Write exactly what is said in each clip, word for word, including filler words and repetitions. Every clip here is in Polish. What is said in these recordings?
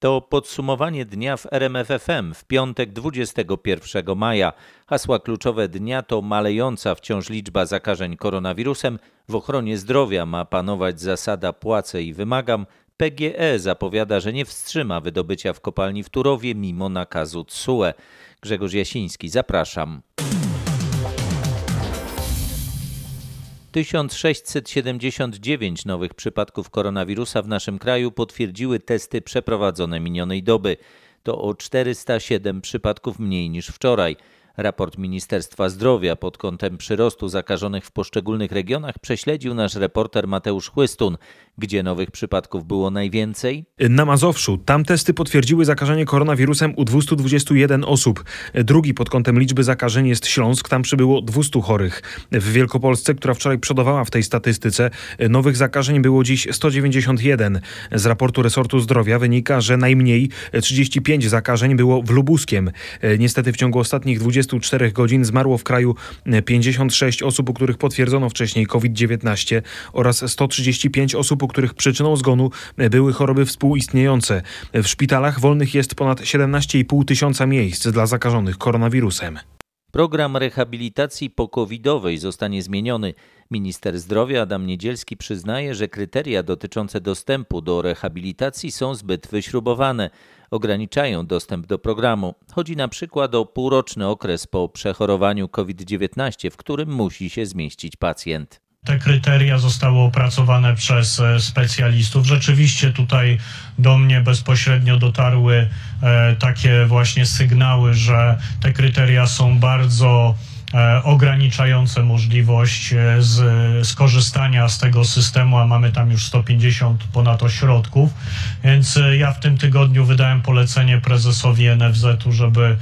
To podsumowanie dnia w R M F F M w piątek dwudziestego pierwszego maja. Hasła kluczowe dnia to malejąca wciąż liczba zakażeń koronawirusem, w ochronie zdrowia ma panować zasada płacę i wymagam, P G E zapowiada, że nie wstrzyma wydobycia w kopalni w Turowie mimo nakazu T S U E. Grzegorz Jasiński, zapraszam. tysiąc sześćset siedemdziesiąt dziewięć nowych przypadków koronawirusa w naszym kraju potwierdziły testy przeprowadzone minionej doby. To o czterysta siedem przypadków mniej niż wczoraj. Raport Ministerstwa Zdrowia pod kątem przyrostu zakażonych w poszczególnych regionach prześledził nasz reporter Mateusz Chłystun. Gdzie nowych przypadków było najwięcej? Na Mazowszu. Tam testy potwierdziły zakażenie koronawirusem u dwieście dwadzieścia jeden osób. Drugi pod kątem liczby zakażeń jest Śląsk. Tam przybyło dwieście chorych. W Wielkopolsce, która wczoraj przodowała w tej statystyce, nowych zakażeń było dziś sto dziewięćdziesiąt jeden. Z raportu resortu zdrowia wynika, że najmniej trzydzieści pięć zakażeń było w Lubuskiem. Niestety w ciągu ostatnich dwudziestu czterech godzin zmarło w kraju pięćdziesiąt sześć osób, u których potwierdzono wcześniej COVID dziewiętnaście oraz sto trzydzieści pięć osób, u których przyczyną zgonu były choroby współistniejące. W szpitalach wolnych jest ponad siedemnaście i pół tysiąca miejsc dla zakażonych koronawirusem. Program rehabilitacji po-covidowej zostanie zmieniony. Minister zdrowia Adam Niedzielski przyznaje, że kryteria dotyczące dostępu do rehabilitacji są zbyt wyśrubowane. Ograniczają dostęp do programu. Chodzi na przykład o półroczny okres po przechorowaniu COVID dziewiętnaście, w którym musi się zmieścić pacjent. Te kryteria zostały opracowane przez specjalistów. Rzeczywiście tutaj do mnie bezpośrednio dotarły takie właśnie sygnały, że te kryteria są bardzo ograniczające możliwość z, skorzystania z tego systemu, a mamy tam już sto pięćdziesiąt ponad ośrodków, więc ja w tym tygodniu wydałem polecenie prezesowi N F Z u, żeby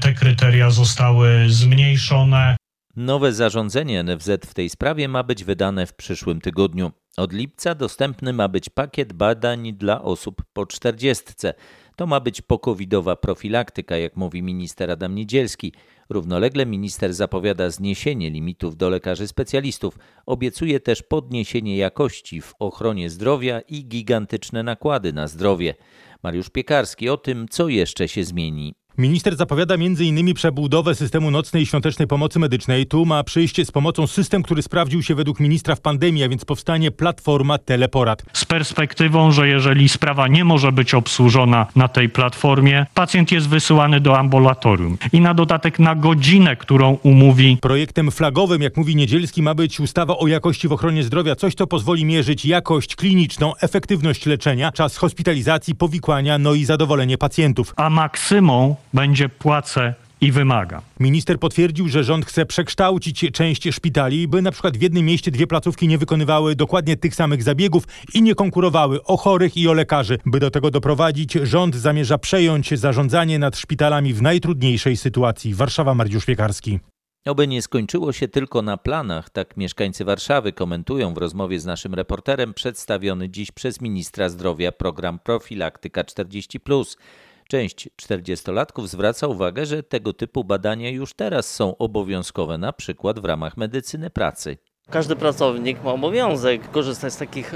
te kryteria zostały zmniejszone. Nowe zarządzenie N F Z w tej sprawie ma być wydane w przyszłym tygodniu. Od lipca dostępny ma być pakiet badań dla osób po czterdziestce. To ma być pokowidowa profilaktyka, jak mówi minister Adam Niedzielski. Równolegle minister zapowiada zniesienie limitów do lekarzy specjalistów. Obiecuje też podniesienie jakości w ochronie zdrowia i gigantyczne nakłady na zdrowie. Mariusz Piekarski o tym, co jeszcze się zmieni. Minister zapowiada m.in. przebudowę systemu nocnej i świątecznej pomocy medycznej. Tu ma przyjść z pomocą system, który sprawdził się według ministra w pandemii, a więc powstanie platforma teleporad. Z perspektywą, że jeżeli sprawa nie może być obsłużona na tej platformie, pacjent jest wysyłany do ambulatorium i na dodatek na godzinę, którą umówi. Projektem flagowym, jak mówi Niedzielski, ma być ustawa o jakości w ochronie zdrowia. Coś, co pozwoli mierzyć jakość kliniczną, efektywność leczenia, czas hospitalizacji, powikłania, no i zadowolenie pacjentów. A maksymą będzie płacę i wymaga. Minister potwierdził, że rząd chce przekształcić część szpitali, by na przykład w jednym mieście dwie placówki nie wykonywały dokładnie tych samych zabiegów i nie konkurowały o chorych i o lekarzy. By do tego doprowadzić, rząd zamierza przejąć zarządzanie nad szpitalami w najtrudniejszej sytuacji. Warszawa, Mariusz Piekarski. Oby nie skończyło się tylko na planach, tak mieszkańcy Warszawy komentują w rozmowie z naszym reporterem przedstawiony dziś przez ministra zdrowia program Profilaktyka czterdzieści plus. Część czterdziestolatków zwraca uwagę, że tego typu badania już teraz są obowiązkowe, na przykład w ramach medycyny pracy. Każdy pracownik ma obowiązek korzystać z takich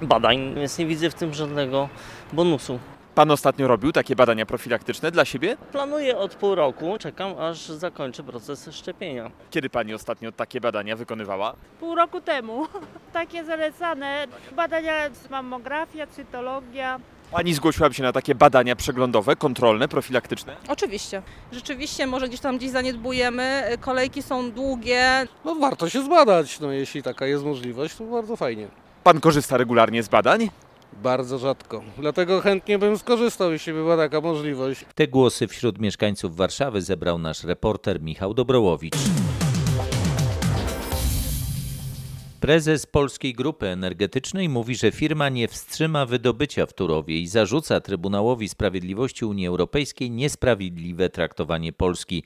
yy, badań, więc nie widzę w tym żadnego bonusu. Pan ostatnio robił takie badania profilaktyczne dla siebie? Planuję od pół roku, czekam aż zakończę proces szczepienia. Kiedy pani ostatnio takie badania wykonywała? Pół roku temu. Takie zalecane badania, mammografia, cytologia. Pani zgłosiłaby się na takie badania przeglądowe, kontrolne, profilaktyczne? Oczywiście. Rzeczywiście może gdzieś tam gdzieś zaniedbujemy, kolejki są długie. No warto się zbadać, no jeśli taka jest możliwość, to bardzo fajnie. Pan korzysta regularnie z badań? Bardzo rzadko. Dlatego chętnie bym skorzystał, jeśli była taka możliwość. Te głosy wśród mieszkańców Warszawy zebrał nasz reporter Michał Dobrołowicz. Prezes Polskiej Grupy Energetycznej mówi, że firma nie wstrzyma wydobycia w Turowie i zarzuca Trybunałowi Sprawiedliwości Unii Europejskiej niesprawiedliwe traktowanie Polski.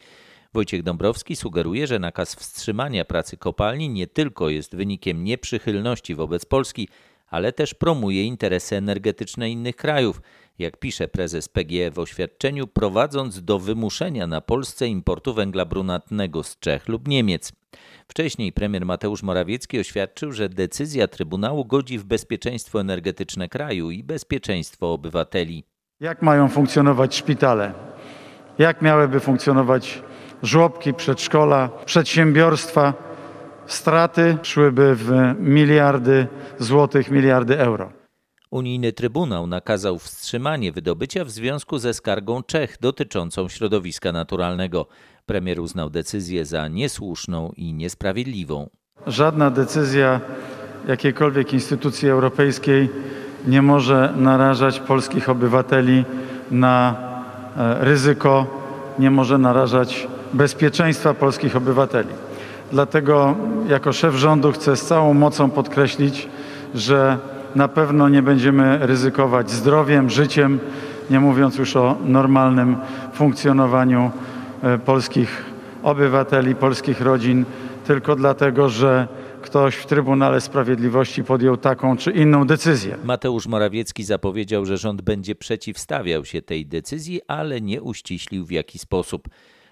Wojciech Dobrołowicz sugeruje, że nakaz wstrzymania pracy kopalni nie tylko jest wynikiem nieprzychylności wobec Polski, ale też promuje interesy energetyczne innych krajów. Jak pisze prezes P G E w oświadczeniu, prowadząc do wymuszenia na Polsce importu węgla brunatnego z Czech lub Niemiec. Wcześniej premier Mateusz Morawiecki oświadczył, że decyzja Trybunału godzi w bezpieczeństwo energetyczne kraju i bezpieczeństwo obywateli. Jak mają funkcjonować szpitale? Jak miałyby funkcjonować żłobki, przedszkola, przedsiębiorstwa? Straty szłyby w miliardy złotych, miliardy euro. Unijny Trybunał nakazał wstrzymanie wydobycia w związku ze skargą Czech dotyczącą środowiska naturalnego. Premier uznał decyzję za niesłuszną i niesprawiedliwą. Żadna decyzja jakiejkolwiek instytucji europejskiej nie może narażać polskich obywateli na ryzyko, nie może narażać bezpieczeństwa polskich obywateli. Dlatego jako szef rządu chcę z całą mocą podkreślić, że na pewno nie będziemy ryzykować zdrowiem, życiem, nie mówiąc już o normalnym funkcjonowaniu polskich obywateli, polskich rodzin, tylko dlatego, że ktoś w Trybunale Sprawiedliwości podjął taką czy inną decyzję. Mateusz Morawiecki zapowiedział, że rząd będzie przeciwstawiał się tej decyzji, ale nie uściślił w jaki sposób.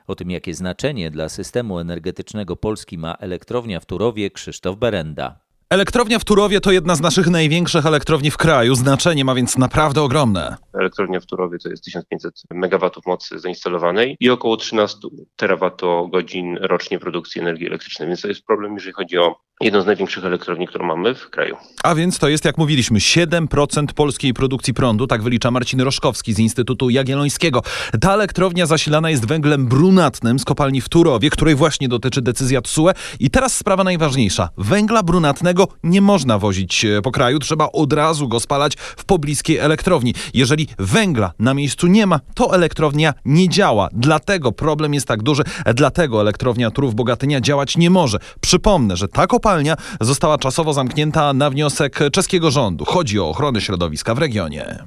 O tym, jakie znaczenie dla systemu energetycznego Polski ma elektrownia w Turowie, Krzysztof Berenda. Elektrownia w Turowie to jedna z naszych największych elektrowni w kraju. Znaczenie ma więc naprawdę ogromne. Elektrownia w Turowie to jest tysiąc pięćset megawatów mocy zainstalowanej i około trzynaście terawatogodzin rocznie produkcji energii elektrycznej. Więc to jest problem, jeżeli chodzi o jedną z największych elektrowni, którą mamy w kraju. A więc to jest, jak mówiliśmy, siedem procent polskiej produkcji prądu, tak wylicza Marcin Roszkowski z Instytutu Jagiellońskiego. Ta elektrownia zasilana jest węglem brunatnym z kopalni w Turowie, której właśnie dotyczy decyzja T S U E. I teraz sprawa najważniejsza. Węgla brunatnego nie można wozić po kraju, trzeba od razu go spalać w pobliskiej elektrowni. Jeżeli węgla na miejscu nie ma, to elektrownia nie działa. Dlatego problem jest tak duży, dlatego elektrownia Turów-Bogatynia działać nie może. Przypomnę, że ta kopalnia Kopalnia została czasowo zamknięta na wniosek czeskiego rządu. Chodzi o ochronę środowiska w regionie.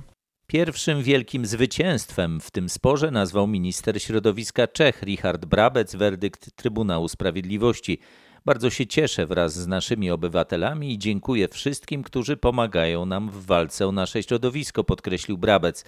Pierwszym wielkim zwycięstwem w tym sporze nazwał minister środowiska Czech Richard Brabec werdykt Trybunału Sprawiedliwości. Bardzo się cieszę wraz z naszymi obywatelami i dziękuję wszystkim, którzy pomagają nam w walce o nasze środowisko, podkreślił Brabec.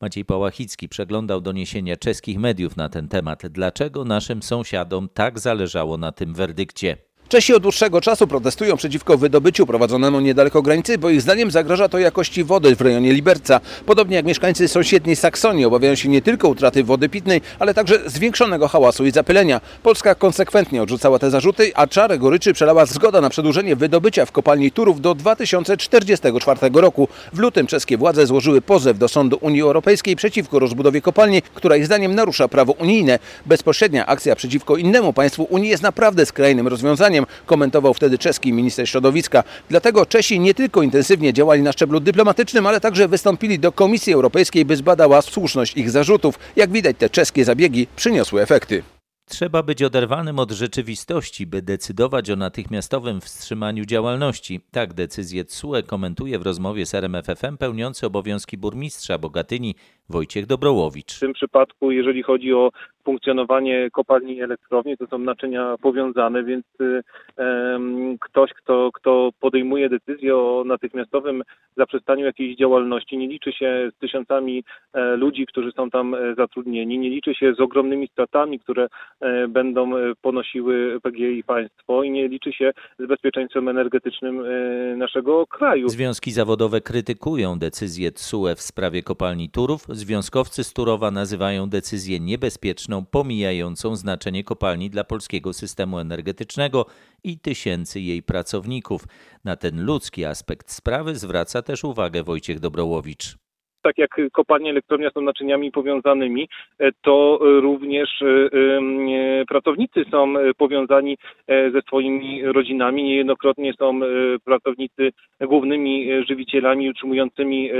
Maciej Pałachicki przeglądał doniesienia czeskich mediów na ten temat. Dlaczego naszym sąsiadom tak zależało na tym werdykcie? Czesi od dłuższego czasu protestują przeciwko wydobyciu prowadzonemu niedaleko granicy, bo ich zdaniem zagraża to jakości wody w rejonie Liberca. Podobnie jak mieszkańcy sąsiedniej Saksonii obawiają się nie tylko utraty wody pitnej, ale także zwiększonego hałasu i zapylenia. Polska konsekwentnie odrzucała te zarzuty, a czarę goryczy przelała zgoda na przedłużenie wydobycia w kopalni Turów do dwa tysiące czterdziestego czwartego roku. W lutym czeskie władze złożyły pozew do sądu Unii Europejskiej przeciwko rozbudowie kopalni, która ich zdaniem narusza prawo unijne. Bezpośrednia akcja przeciwko innemu państwu Unii jest naprawdę skrajnym rozwiązaniem, komentował wtedy czeski minister środowiska. Dlatego Czesi nie tylko intensywnie działali na szczeblu dyplomatycznym, ale także wystąpili do Komisji Europejskiej, by zbadała słuszność ich zarzutów. Jak widać, te czeskie zabiegi przyniosły efekty. Trzeba być oderwanym od rzeczywistości, by decydować o natychmiastowym wstrzymaniu działalności. Tak decyzję T S U E komentuje w rozmowie z R M F F M pełniący obowiązki burmistrza Bogatyni Wojciech Dobrołowicz. W tym przypadku, jeżeli chodzi o funkcjonowanie kopalni i elektrowni, to są naczynia powiązane, więc um, ktoś, kto, kto podejmuje decyzję o natychmiastowym zaprzestaniu jakiejś działalności, nie liczy się z tysiącami e, ludzi, którzy są tam zatrudnieni, nie liczy się z ogromnymi stratami, które e, będą ponosiły P G E i państwo i nie liczy się z bezpieczeństwem energetycznym e, naszego kraju. Związki zawodowe krytykują decyzję T S U E w sprawie kopalni Turów. Związkowcy z Turowa nazywają decyzję niebezpieczną, pomijającą znaczenie kopalni dla polskiego systemu energetycznego i tysięcy jej pracowników. Na ten ludzki aspekt sprawy zwraca też uwagę Wojciech Dobrołowicz. Tak jak kopalnie, elektrownia są naczyniami powiązanymi, to również pracownicy są powiązani ze swoimi rodzinami. Niejednokrotnie są pracownicy głównymi żywicielami utrzymującymi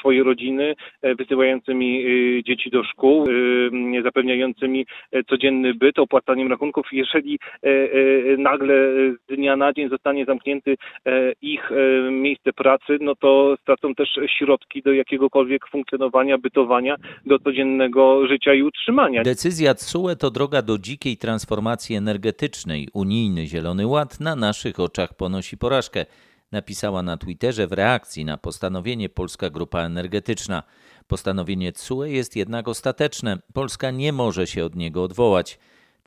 swoje rodziny, wysyłającymi dzieci do szkół, zapewniającymi codzienny byt, opłacaniem rachunków. Jeżeli nagle z dnia na dzień zostanie zamknięty ich miejsce pracy, no to stracą też środki do jakiegokolwiek funkcjonowania, bytowania, do codziennego życia i utrzymania. Decyzja T S U E to droga do dzikiej transformacji energetycznej. Unijny Zielony Ład na naszych oczach ponosi porażkę, napisała na Twitterze w reakcji na postanowienie Polska Grupa Energetyczna. Postanowienie T S U E jest jednak ostateczne. Polska nie może się od niego odwołać.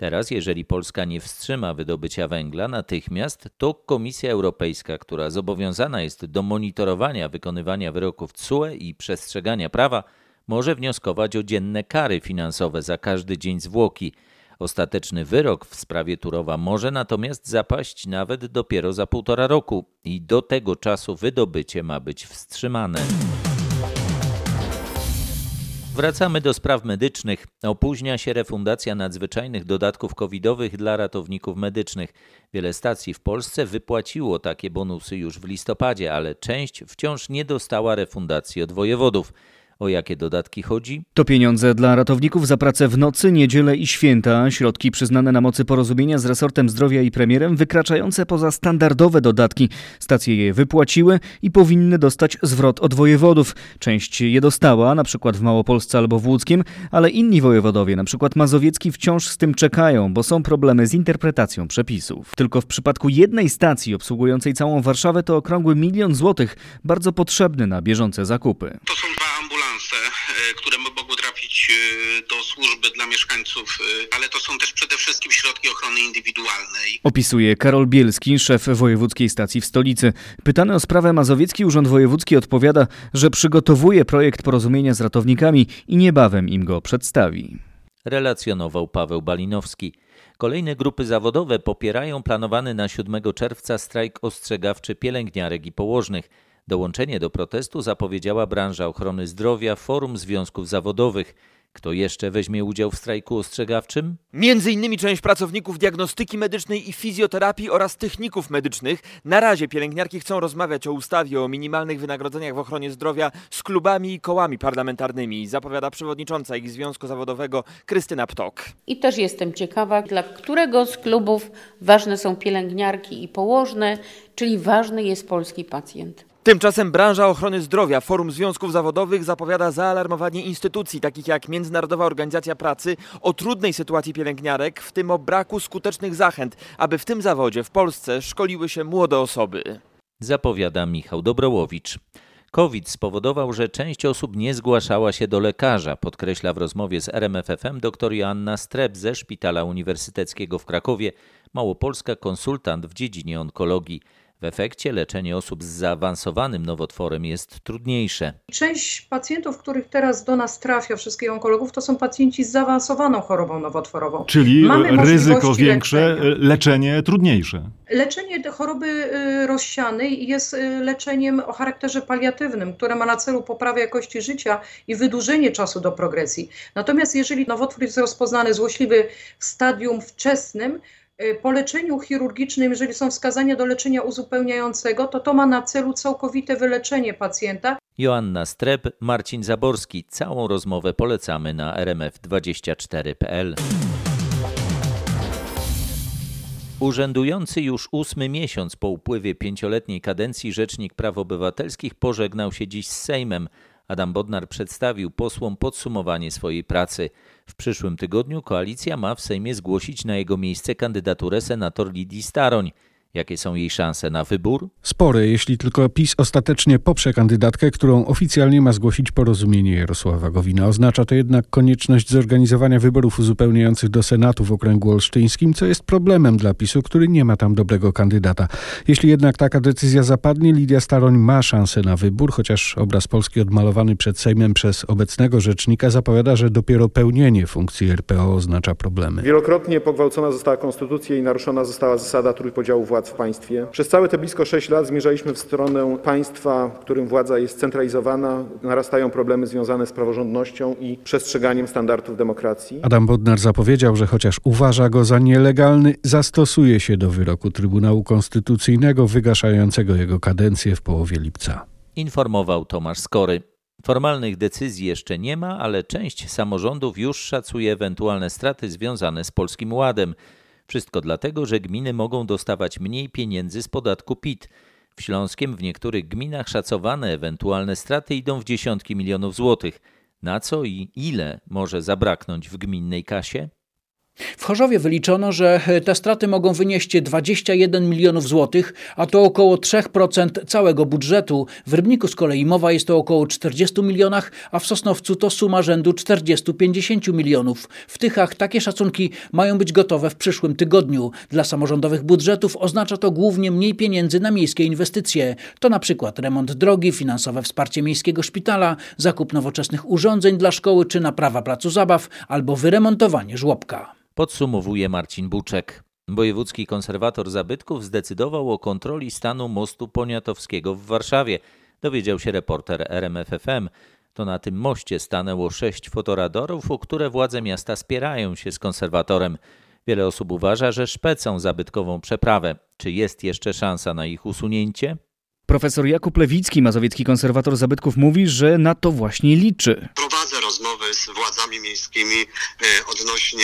Teraz, jeżeli Polska nie wstrzyma wydobycia węgla natychmiast, to Komisja Europejska, która zobowiązana jest do monitorowania wykonywania wyroków T S U E i przestrzegania prawa, może wnioskować o dzienne kary finansowe za każdy dzień zwłoki. Ostateczny wyrok w sprawie Turowa może natomiast zapaść nawet dopiero za półtora roku i do tego czasu wydobycie ma być wstrzymane. Wracamy do spraw medycznych. Opóźnia się refundacja nadzwyczajnych dodatków covidowych dla ratowników medycznych. Wiele stacji w Polsce wypłaciło takie bonusy już w listopadzie, ale część wciąż nie dostała refundacji od wojewodów. O jakie dodatki chodzi? To pieniądze dla ratowników za pracę w nocy, niedzielę i święta. Środki przyznane na mocy porozumienia z resortem zdrowia i premierem wykraczające poza standardowe dodatki. Stacje je wypłaciły i powinny dostać zwrot od wojewodów. Część je dostała, na przykład w Małopolsce albo w Łódzkiem, ale inni wojewodowie, na przykład mazowiecki, wciąż z tym czekają, bo są problemy z interpretacją przepisów. Tylko w przypadku jednej stacji obsługującej całą Warszawę to okrągły milion złotych, bardzo potrzebny na bieżące zakupy. To są dwa ambulanse, które mogły trafić do służby dla mieszkańców, ale to są też przede wszystkim środki ochrony indywidualnej. Opisuje Karol Bielski, szef wojewódzkiej stacji w stolicy. Pytany o sprawę mazowiecki Urząd Wojewódzki odpowiada, że przygotowuje projekt porozumienia z ratownikami i niebawem im go przedstawi. Relacjonował Paweł Balinowski. Kolejne grupy zawodowe popierają planowany na siódmego czerwca strajk ostrzegawczy pielęgniarek i położnych. Dołączenie do protestu zapowiedziała branża ochrony zdrowia, Forum Związków Zawodowych. Kto jeszcze weźmie udział w strajku ostrzegawczym? Między innymi część pracowników diagnostyki medycznej i fizjoterapii oraz techników medycznych. Na razie pielęgniarki chcą rozmawiać o ustawie o minimalnych wynagrodzeniach w ochronie zdrowia z klubami i kołami parlamentarnymi, zapowiada przewodnicząca ich związku zawodowego Krystyna Ptok. I też jestem ciekawa, dla którego z klubów ważne są pielęgniarki i położne, czyli ważny jest polski pacjent. Tymczasem branża ochrony zdrowia, Forum Związków Zawodowych zapowiada zaalarmowanie instytucji takich jak Międzynarodowa Organizacja Pracy o trudnej sytuacji pielęgniarek, w tym o braku skutecznych zachęt, aby w tym zawodzie w Polsce szkoliły się młode osoby. Zapowiada Michał Dobrołowicz. COVID spowodował, że część osób nie zgłaszała się do lekarza, podkreśla w rozmowie z R M F F M dr Joanna Streb ze Szpitala Uniwersyteckiego w Krakowie, małopolska konsultant w dziedzinie onkologii. W efekcie leczenie osób z zaawansowanym nowotworem jest trudniejsze. Część pacjentów, których teraz do nas trafia, wszystkich onkologów, to są pacjenci z zaawansowaną chorobą nowotworową. Czyli mamy ryzyko większe, leczenia. leczenie trudniejsze. Leczenie choroby rozsianej jest leczeniem o charakterze paliatywnym, które ma na celu poprawę jakości życia i wydłużenie czasu do progresji. Natomiast jeżeli nowotwór jest rozpoznany złośliwy w stadium wczesnym, po leczeniu chirurgicznym, jeżeli są wskazania do leczenia uzupełniającego, to to ma na celu całkowite wyleczenie pacjenta. Joanna Streb, Marcin Zaborski. Całą rozmowę polecamy na r m f dwadzieścia cztery kropka p l. Urzędujący już ósmy miesiąc po upływie pięcioletniej kadencji Rzecznik Praw Obywatelskich pożegnał się dziś z Sejmem. Adam Bodnar przedstawił posłom podsumowanie swojej pracy. W przyszłym tygodniu koalicja ma w Sejmie zgłosić na jego miejsce kandydaturę senator Lidii Staroń. Jakie są jej szanse na wybór? Spore, jeśli tylko PiS ostatecznie poprze kandydatkę, którą oficjalnie ma zgłosić Porozumienie Jarosława Gowina. Oznacza to jednak konieczność zorganizowania wyborów uzupełniających do Senatu w okręgu olsztyńskim, co jest problemem dla PiSu, który nie ma tam dobrego kandydata. Jeśli jednak taka decyzja zapadnie, Lidia Staroń ma szansę na wybór, chociaż obraz Polski odmalowany przed Sejmem przez obecnego rzecznika zapowiada, że dopiero pełnienie funkcji R P O oznacza problemy. Wielokrotnie pogwałcona została konstytucja i naruszona została zasada trójpodziału władzy w państwie. Przez całe te blisko sześć lat zmierzaliśmy w stronę państwa, w którym władza jest centralizowana, narastają problemy związane z praworządnością i przestrzeganiem standardów demokracji. Adam Bodnar zapowiedział, że chociaż uważa go za nielegalny, zastosuje się do wyroku Trybunału Konstytucyjnego wygaszającego jego kadencję w połowie lipca. Informował Tomasz Skory. Formalnych decyzji jeszcze nie ma, ale część samorządów już szacuje ewentualne straty związane z Polskim Ładem. Wszystko dlatego, że gminy mogą dostawać mniej pieniędzy z podatku P I T. W Śląskiem w niektórych gminach szacowane ewentualne straty idą w dziesiątki milionów złotych. Na co i ile może zabraknąć w gminnej kasie? W Chorzowie wyliczono, że te straty mogą wynieść dwadzieścia jeden milionów złotych, a to około trzy procent całego budżetu. W Rybniku z kolei mowa jest o około czterdziestu milionach, a w Sosnowcu to suma rzędu czterdziestu do pięćdziesięciu milionów. W Tychach takie szacunki mają być gotowe w przyszłym tygodniu. Dla samorządowych budżetów oznacza to głównie mniej pieniędzy na miejskie inwestycje. To na przykład remont drogi, finansowe wsparcie miejskiego szpitala, zakup nowoczesnych urządzeń dla szkoły czy naprawa placu zabaw albo wyremontowanie żłobka. Podsumowuje Marcin Buczek. Wojewódzki konserwator zabytków zdecydował o kontroli stanu mostu poniatowskiego w Warszawie. Dowiedział się reporter R M F F M. To na tym moście stanęło sześć fotoradarów, o które władze miasta spierają się z konserwatorem. Wiele osób uważa, że szpecą zabytkową przeprawę. Czy jest jeszcze szansa na ich usunięcie? Profesor Jakub Lewicki, mazowiecki konserwator zabytków, mówi, że na to właśnie liczy. Prowadzę rozmowy z władzami miejskimi odnośnie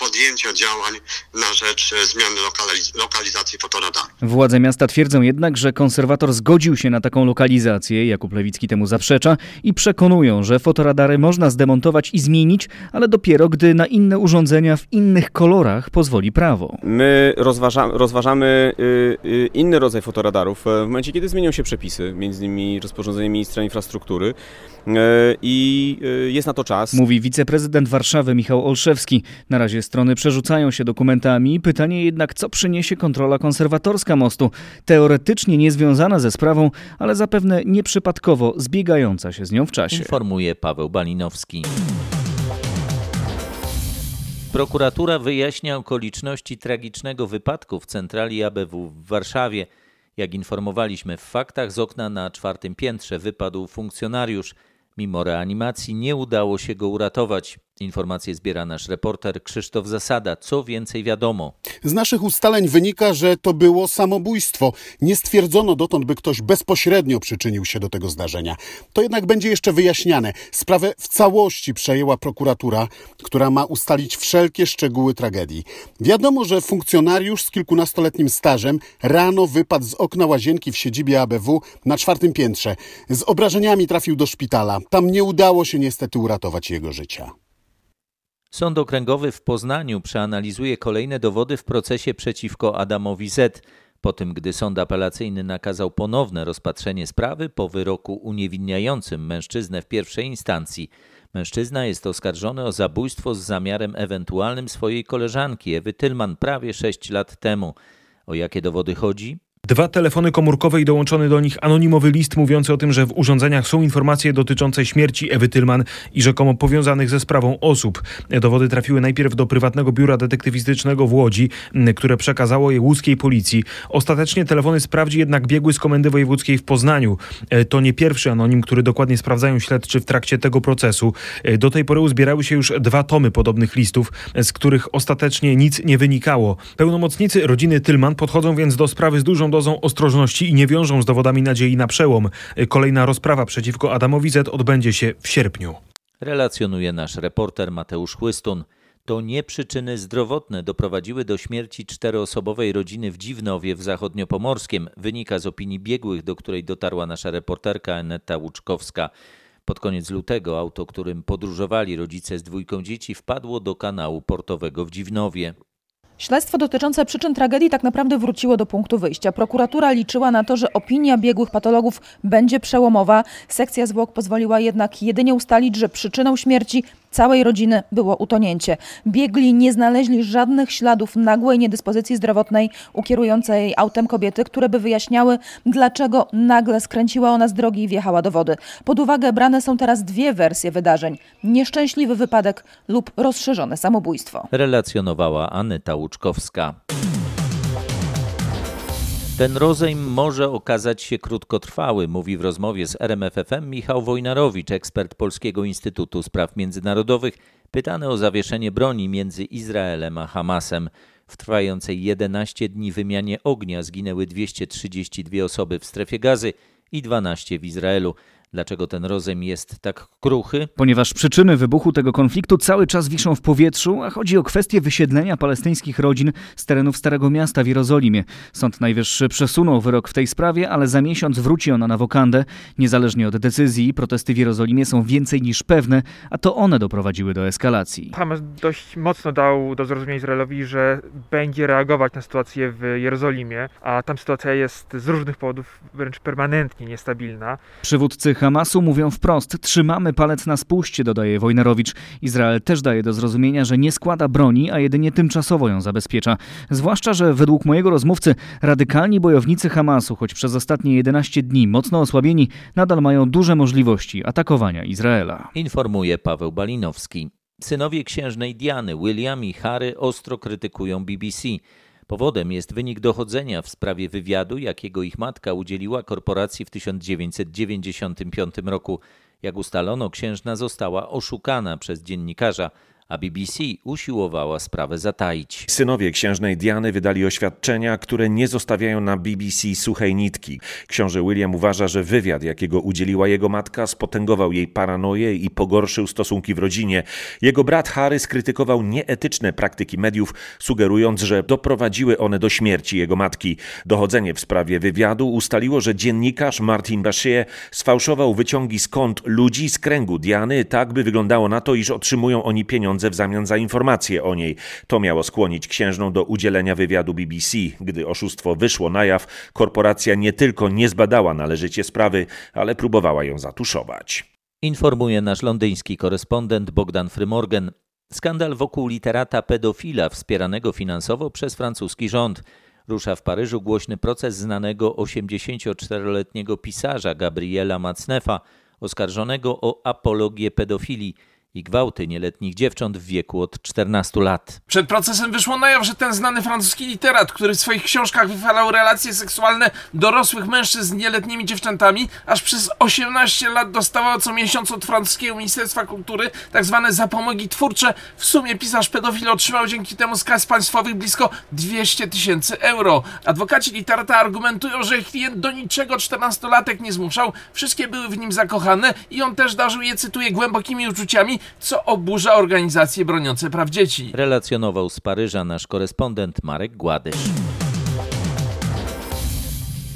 podjęcia działań na rzecz zmiany lokaliz- lokalizacji fotoradaru. Władze miasta twierdzą jednak, że konserwator zgodził się na taką lokalizację, Jakub Lewicki temu zaprzecza, i przekonują, że fotoradary można zdemontować i zmienić, ale dopiero gdy na inne urządzenia w innych kolorach pozwoli prawo. My rozważa- rozważamy inny rodzaj fotoradarów w momencie, kiedy zmienią się przepisy, między innymi rozporządzenie ministra infrastruktury, i jest na to czas. Mówi wiceprezydent Warszawy Michał Olszewski. Na razie strony przerzucają się dokumentami. Pytanie jednak, co przyniesie kontrola konserwatorska mostu? Teoretycznie niezwiązana ze sprawą, ale zapewne nieprzypadkowo zbiegająca się z nią w czasie. Informuje Paweł Balinowski. Prokuratura wyjaśnia okoliczności tragicznego wypadku w centrali A B W w Warszawie. Jak informowaliśmy w faktach, z okna na czwartym piętrze wypadł funkcjonariusz. Mimo reanimacji nie udało się go uratować. Informacje zbiera nasz reporter Krzysztof Zasada. Co więcej wiadomo? Z naszych ustaleń wynika, że to było samobójstwo. Nie stwierdzono dotąd, by ktoś bezpośrednio przyczynił się do tego zdarzenia. To jednak będzie jeszcze wyjaśniane. Sprawę w całości przejęła prokuratura, która ma ustalić wszelkie szczegóły tragedii. Wiadomo, że funkcjonariusz z kilkunastoletnim stażem rano wypadł z okna łazienki w siedzibie A B W na czwartym piętrze. Z obrażeniami trafił do szpitala. Tam nie udało się niestety uratować jego życia. Sąd Okręgowy w Poznaniu przeanalizuje kolejne dowody w procesie przeciwko Adamowi Z. Po tym, gdy sąd apelacyjny nakazał ponowne rozpatrzenie sprawy po wyroku uniewinniającym mężczyznę w pierwszej instancji. Mężczyzna jest oskarżony o zabójstwo z zamiarem ewentualnym swojej koleżanki Ewy Tylman prawie sześć lat temu. O jakie dowody chodzi? Dwa telefony komórkowe i dołączony do nich anonimowy list mówiący o tym, że w urządzeniach są informacje dotyczące śmierci Ewy Tylman i rzekomo powiązanych ze sprawą osób. Dowody trafiły najpierw do prywatnego biura detektywistycznego w Łodzi, które przekazało je łódzkiej policji. Ostatecznie telefony sprawdzi jednak biegły z Komendy Wojewódzkiej w Poznaniu. To nie pierwszy anonim, który dokładnie sprawdzają śledczy w trakcie tego procesu. Do tej pory uzbierały się już dwa tomy podobnych listów, z których ostatecznie nic nie wynikało. Pełnomocnicy rodziny Tylman podchodzą więc do sprawy z dużą dozą ostrożności i nie wiążą z dowodami nadziei na przełom. Kolejna rozprawa przeciwko Adamowi Z odbędzie się w sierpniu. Relacjonuje nasz reporter Mateusz Chłystun. To nie przyczyny zdrowotne doprowadziły do śmierci czteroosobowej rodziny w Dziwnowie w Zachodniopomorskiem. Wynika z opinii biegłych, do której dotarła nasza reporterka Aneta Łuczkowska. Pod koniec lutego auto, którym podróżowali rodzice z dwójką dzieci, wpadło do kanału portowego w Dziwnowie. Śledztwo dotyczące przyczyn tragedii tak naprawdę wróciło do punktu wyjścia. Prokuratura liczyła na to, że opinia biegłych patologów będzie przełomowa. Sekcja zwłok pozwoliła jednak jedynie ustalić, że przyczyną śmierci całej rodziny było utonięcie. Biegli nie znaleźli żadnych śladów nagłej niedyspozycji zdrowotnej u kierującej autem kobiety, które by wyjaśniały, dlaczego nagle skręciła ona z drogi i wjechała do wody. Pod uwagę brane są teraz dwie wersje wydarzeń. Nieszczęśliwy wypadek lub rozszerzone samobójstwo. Relacjonowała Aneta Łuczkowska. Ten rozejm może okazać się krótkotrwały, mówi w rozmowie z R M F F M Michał Wojnarowicz, ekspert Polskiego Instytutu Spraw Międzynarodowych, pytany o zawieszenie broni między Izraelem a Hamasem. W trwającej jedenaście dni wymianie ognia zginęły dwieście trzydzieści dwie osoby w strefie Gazy i dwanaście w Izraelu. Dlaczego ten rozejm jest tak kruchy? Ponieważ przyczyny wybuchu tego konfliktu cały czas wiszą w powietrzu, a chodzi o kwestię wysiedlenia palestyńskich rodzin z terenów Starego Miasta w Jerozolimie. Sąd Najwyższy przesunął wyrok w tej sprawie, ale za miesiąc wróci ona na wokandę. Niezależnie od decyzji, protesty w Jerozolimie są więcej niż pewne, a to one doprowadziły do eskalacji. Hamas dość mocno dał do zrozumienia Izraelowi, że będzie reagować na sytuację w Jerozolimie, a tam sytuacja jest z różnych powodów wręcz permanentnie niestabilna. Przywódcy Hamasu mówią wprost: trzymamy palec na spuście, dodaje Wojnarowicz. Izrael też daje do zrozumienia, że nie składa broni, a jedynie tymczasowo ją zabezpiecza. Zwłaszcza, że według mojego rozmówcy radykalni bojownicy Hamasu, choć przez ostatnie jedenaście dni mocno osłabieni, nadal mają duże możliwości atakowania Izraela. Informuje Paweł Balinowski. Synowie księżnej Diany, William i Harry, ostro krytykują B B C. Powodem jest wynik dochodzenia w sprawie wywiadu, jakiego ich matka udzieliła korporacji w tysiąc dziewięćset dziewięćdziesiątym piątym roku. Jak ustalono, księżna została oszukana przez dziennikarza, a B B C usiłowała sprawę zataić. Synowie księżnej Diany wydali oświadczenia, które nie zostawiają na B B C suchej nitki. Książę William uważa, że wywiad, jakiego udzieliła jego matka, spotęgował jej paranoję i pogorszył stosunki w rodzinie. Jego brat Harry skrytykował nieetyczne praktyki mediów, sugerując, że doprowadziły one do śmierci jego matki. Dochodzenie w sprawie wywiadu ustaliło, że dziennikarz Martin Bashir sfałszował wyciągi z kont ludzi z kręgu Diany, tak by wyglądało na to, iż otrzymują oni pieniądze w zamian za informacje o niej. To miało skłonić księżną do udzielenia wywiadu B B C. Gdy oszustwo wyszło na jaw, korporacja nie tylko nie zbadała należycie sprawy, ale próbowała ją zatuszować. Informuje nasz londyński korespondent Bogdan Frymorgan. Skandal wokół literata pedofila wspieranego finansowo przez francuski rząd. Rusza w Paryżu głośny proces znanego osiemdziesięcioczteroletniego pisarza Gabriela Matznefa, oskarżonego o apologię pedofilii i gwałty nieletnich dziewcząt w wieku od czternastu lat. Przed procesem wyszło na jaw, że ten znany francuski literat, który w swoich książkach wychwalał relacje seksualne dorosłych mężczyzn z nieletnimi dziewczętami, aż przez osiemnaście lat dostawał co miesiąc od francuskiego Ministerstwa Kultury tak zwane zapomogi twórcze. W sumie pisarz pedofil otrzymał dzięki temu z kas państwowych blisko dwieście tysięcy euro. Adwokaci literata argumentują, że klient do niczego czternastolatek nie zmuszał, wszystkie były w nim zakochane i on też darzył je, cytuję, głębokimi uczuciami, co oburza organizacje broniące praw dzieci. Relacjonował z Paryża nasz korespondent Marek Gładysz.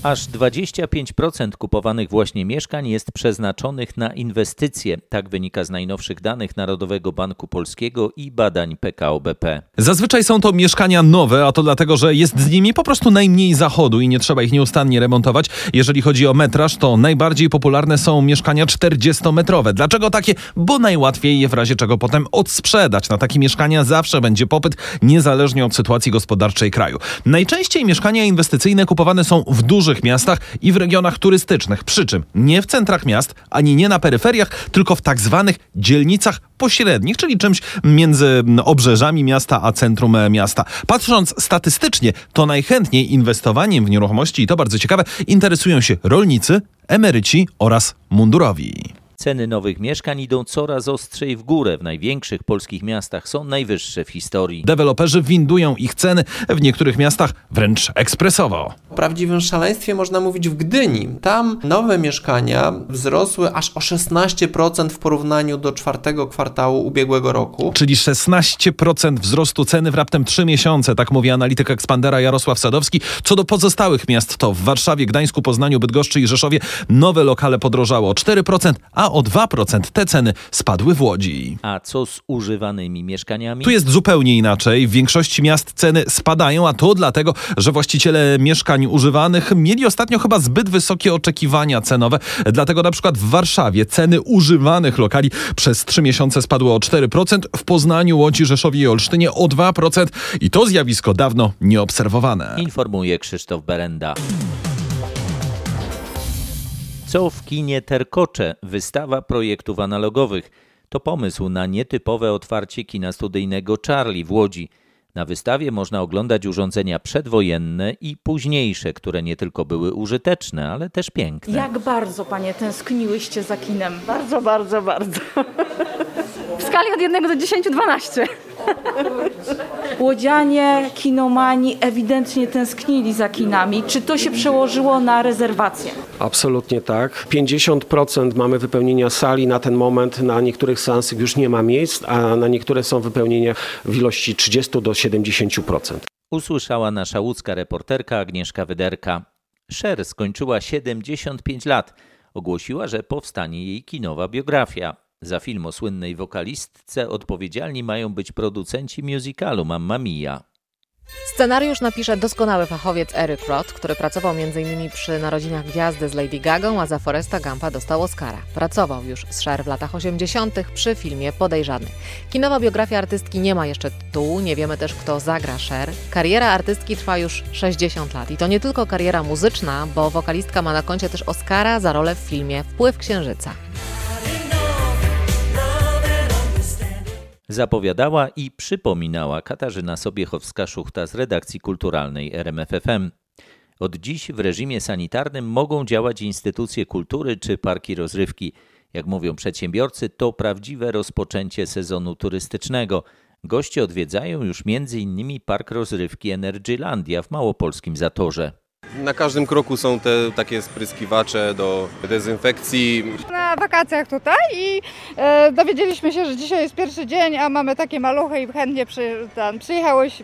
Aż dwadzieścia pięć procent kupowanych właśnie mieszkań jest przeznaczonych na inwestycje. Tak wynika z najnowszych danych Narodowego Banku Polskiego i badań P K O B P. Zazwyczaj są to mieszkania nowe, a to dlatego, że jest z nimi po prostu najmniej zachodu i nie trzeba ich nieustannie remontować. Jeżeli chodzi o metraż, to najbardziej popularne są mieszkania czterdziestometrowe. Dlaczego takie? Bo najłatwiej je w razie czego potem odsprzedać. Na takie mieszkania zawsze będzie popyt, niezależnie od sytuacji gospodarczej kraju. Najczęściej mieszkania inwestycyjne kupowane są w dużych W dużych miastach i w regionach turystycznych, przy czym nie w centrach miast, ani nie na peryferiach, tylko w tak zwanych dzielnicach pośrednich, czyli czymś między obrzeżami miasta a centrum miasta. Patrząc statystycznie, to najchętniej inwestowaniem w nieruchomości, i to bardzo ciekawe, interesują się rolnicy, emeryci oraz mundurowi. Ceny nowych mieszkań idą coraz ostrzej w górę. W największych polskich miastach są najwyższe w historii. Deweloperzy windują ich ceny, w niektórych miastach wręcz ekspresowo. O prawdziwym szaleństwie można mówić w Gdyni. Tam nowe mieszkania wzrosły aż o szesnaście procent w porównaniu do czwartego kwartału ubiegłego roku. Czyli szesnaście procent wzrostu ceny w raptem trzy miesiące, tak mówi analityk Expandera Jarosław Sadowski. Co do pozostałych miast, to w Warszawie, Gdańsku, Poznaniu, Bydgoszczy i Rzeszowie nowe lokale podrożało o cztery procent, a o dwa procent te ceny spadły w Łodzi. A co z używanymi mieszkaniami? Tu jest zupełnie inaczej. W większości miast ceny spadają, a to dlatego, że właściciele mieszkań używanych mieli ostatnio chyba zbyt wysokie oczekiwania cenowe. Dlatego na przykład w Warszawie ceny używanych lokali przez trzy miesiące spadły o cztery procent, w Poznaniu, Łodzi, Rzeszowie i Olsztynie o dwa procent. I to zjawisko dawno nieobserwowane. Informuje Krzysztof Berenda. Co w kinie terkocze? Wystawa projektów analogowych. To pomysł na nietypowe otwarcie kina studyjnego Charlie w Łodzi. Na wystawie można oglądać urządzenia przedwojenne i późniejsze, które nie tylko były użyteczne, ale też piękne. Jak bardzo, panie, tęskniłyście za kinem? Bardzo, bardzo, bardzo. W skali od jednego do dziesięciu, dwanaście. Łodzianie, kinomani ewidentnie tęsknili za kinami. Czy to się przełożyło na rezerwacje? Absolutnie tak. pięćdziesiąt procent mamy wypełnienia sali na ten moment. Na niektórych seansach już nie ma miejsc, a na niektóre są wypełnienia w ilości trzydzieści do siedemdziesięciu procent. Usłyszała nasza łódzka reporterka Agnieszka Wyderka. Cher skończyła siedemdziesiąt pięć lat. Ogłosiła, że powstanie jej kinowa biografia. Za film o słynnej wokalistce odpowiedzialni mają być producenci musicalu Mamma Mia. Scenariusz napisze doskonały fachowiec Eric Roth, który pracował między innymi przy Narodzinach Gwiazdy z Lady Gagą, a za Foresta Gumpa dostał Oscara. Pracował już z Cher w latach osiemdziesiątych przy filmie Podejrzany. Kinowa biografia artystki nie ma jeszcze tytułu, nie wiemy też, kto zagra Cher. Kariera artystki trwa już sześćdziesiąt lat i to nie tylko kariera muzyczna, bo wokalistka ma na koncie też Oscara za rolę w filmie Wpływ księżyca. Zapowiadała i przypominała Katarzyna Sobiechowska-Szuchta z redakcji kulturalnej R M F F M. Od dziś w reżimie sanitarnym mogą działać instytucje kultury czy parki rozrywki. Jak mówią przedsiębiorcy, to prawdziwe rozpoczęcie sezonu turystycznego. Goście odwiedzają już między innymi park rozrywki Energylandia w małopolskim Zatorze. Na każdym kroku są te takie spryskiwacze do dezynfekcji. Na wakacjach tutaj i e, dowiedzieliśmy się, że dzisiaj jest pierwszy dzień, a mamy takie maluchy i chętnie przy, tam,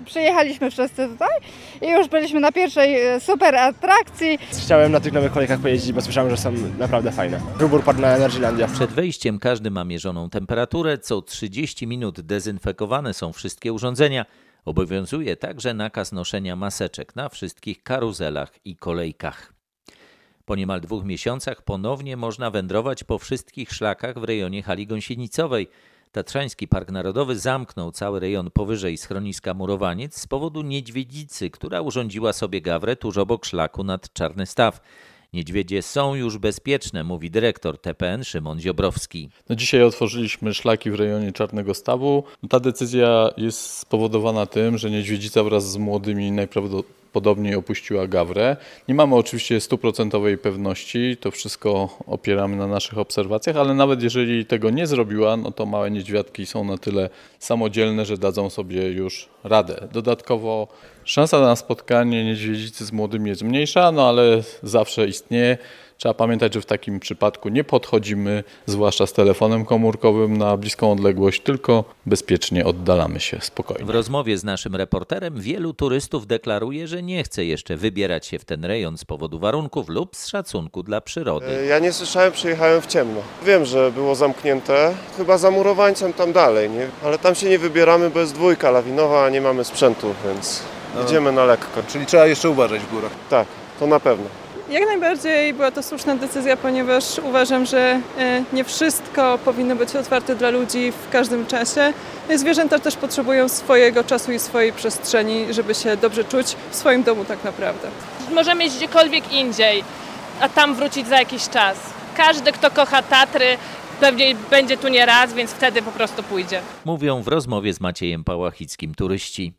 przyjechaliśmy wszyscy tutaj i już byliśmy na pierwszej super atrakcji. Chciałem na tych nowych kolejkach pojeździć, bo słyszałem, że są naprawdę fajne. Wybór padł na Energylandia. Przed wejściem każdy ma mierzoną temperaturę, co trzydzieści minut dezynfekowane są wszystkie urządzenia. Obowiązuje także nakaz noszenia maseczek na wszystkich karuzelach i kolejkach. Po niemal dwóch miesiącach ponownie można wędrować po wszystkich szlakach w rejonie Hali Gąsienicowej. Tatrzański Park Narodowy zamknął cały rejon powyżej schroniska Murowaniec z powodu niedźwiedzicy, która urządziła sobie gawrę tuż obok szlaku nad Czarny Staw. Niedźwiedzie są już bezpieczne, mówi dyrektor T P N Szymon Ziobrowski. No dzisiaj otworzyliśmy szlaki w rejonie Czarnego Stawu. Ta decyzja jest spowodowana tym, że niedźwiedzica wraz z młodymi najprawdopodobniej opuściła gawrę. Nie mamy oczywiście stuprocentowej pewności, to wszystko opieramy na naszych obserwacjach, ale nawet jeżeli tego nie zrobiła, no to małe niedźwiadki są na tyle samodzielne, że dadzą sobie już radę. Dodatkowo szansa na spotkanie niedźwiedzicy z młodymi jest mniejsza, no ale zawsze istnieje. Trzeba pamiętać, że w takim przypadku nie podchodzimy, zwłaszcza z telefonem komórkowym, na bliską odległość, tylko bezpiecznie oddalamy się spokojnie. W rozmowie z naszym reporterem wielu turystów deklaruje, że nie chce jeszcze wybierać się w ten rejon z powodu warunków lub z szacunku dla przyrody. Ja nie słyszałem, przyjechałem w ciemno. Wiem, że było zamknięte, chyba za Murowańcem tam dalej, nie? Ale tam się nie wybieramy, bo jest dwójka lawinowa, a nie mamy sprzętu, więc no. Idziemy na lekko. Czyli trzeba jeszcze uważać w górach. Tak, to na pewno. Jak najbardziej była to słuszna decyzja, ponieważ uważam, że nie wszystko powinno być otwarte dla ludzi w każdym czasie. Zwierzęta też potrzebują swojego czasu i swojej przestrzeni, żeby się dobrze czuć w swoim domu tak naprawdę. Możemy iść gdziekolwiek indziej, a tam wrócić za jakiś czas. Każdy, kto kocha Tatry, pewnie będzie tu nie raz, więc wtedy po prostu pójdzie. Mówią w rozmowie z Maciejem Pałachickim turyści.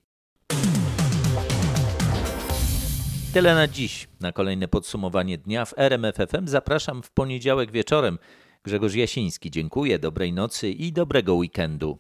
Tyle na dziś. Na kolejne podsumowanie dnia w R M F F M zapraszam w poniedziałek wieczorem. Grzegorz Jasiński, dziękuję, dobrej nocy i dobrego weekendu.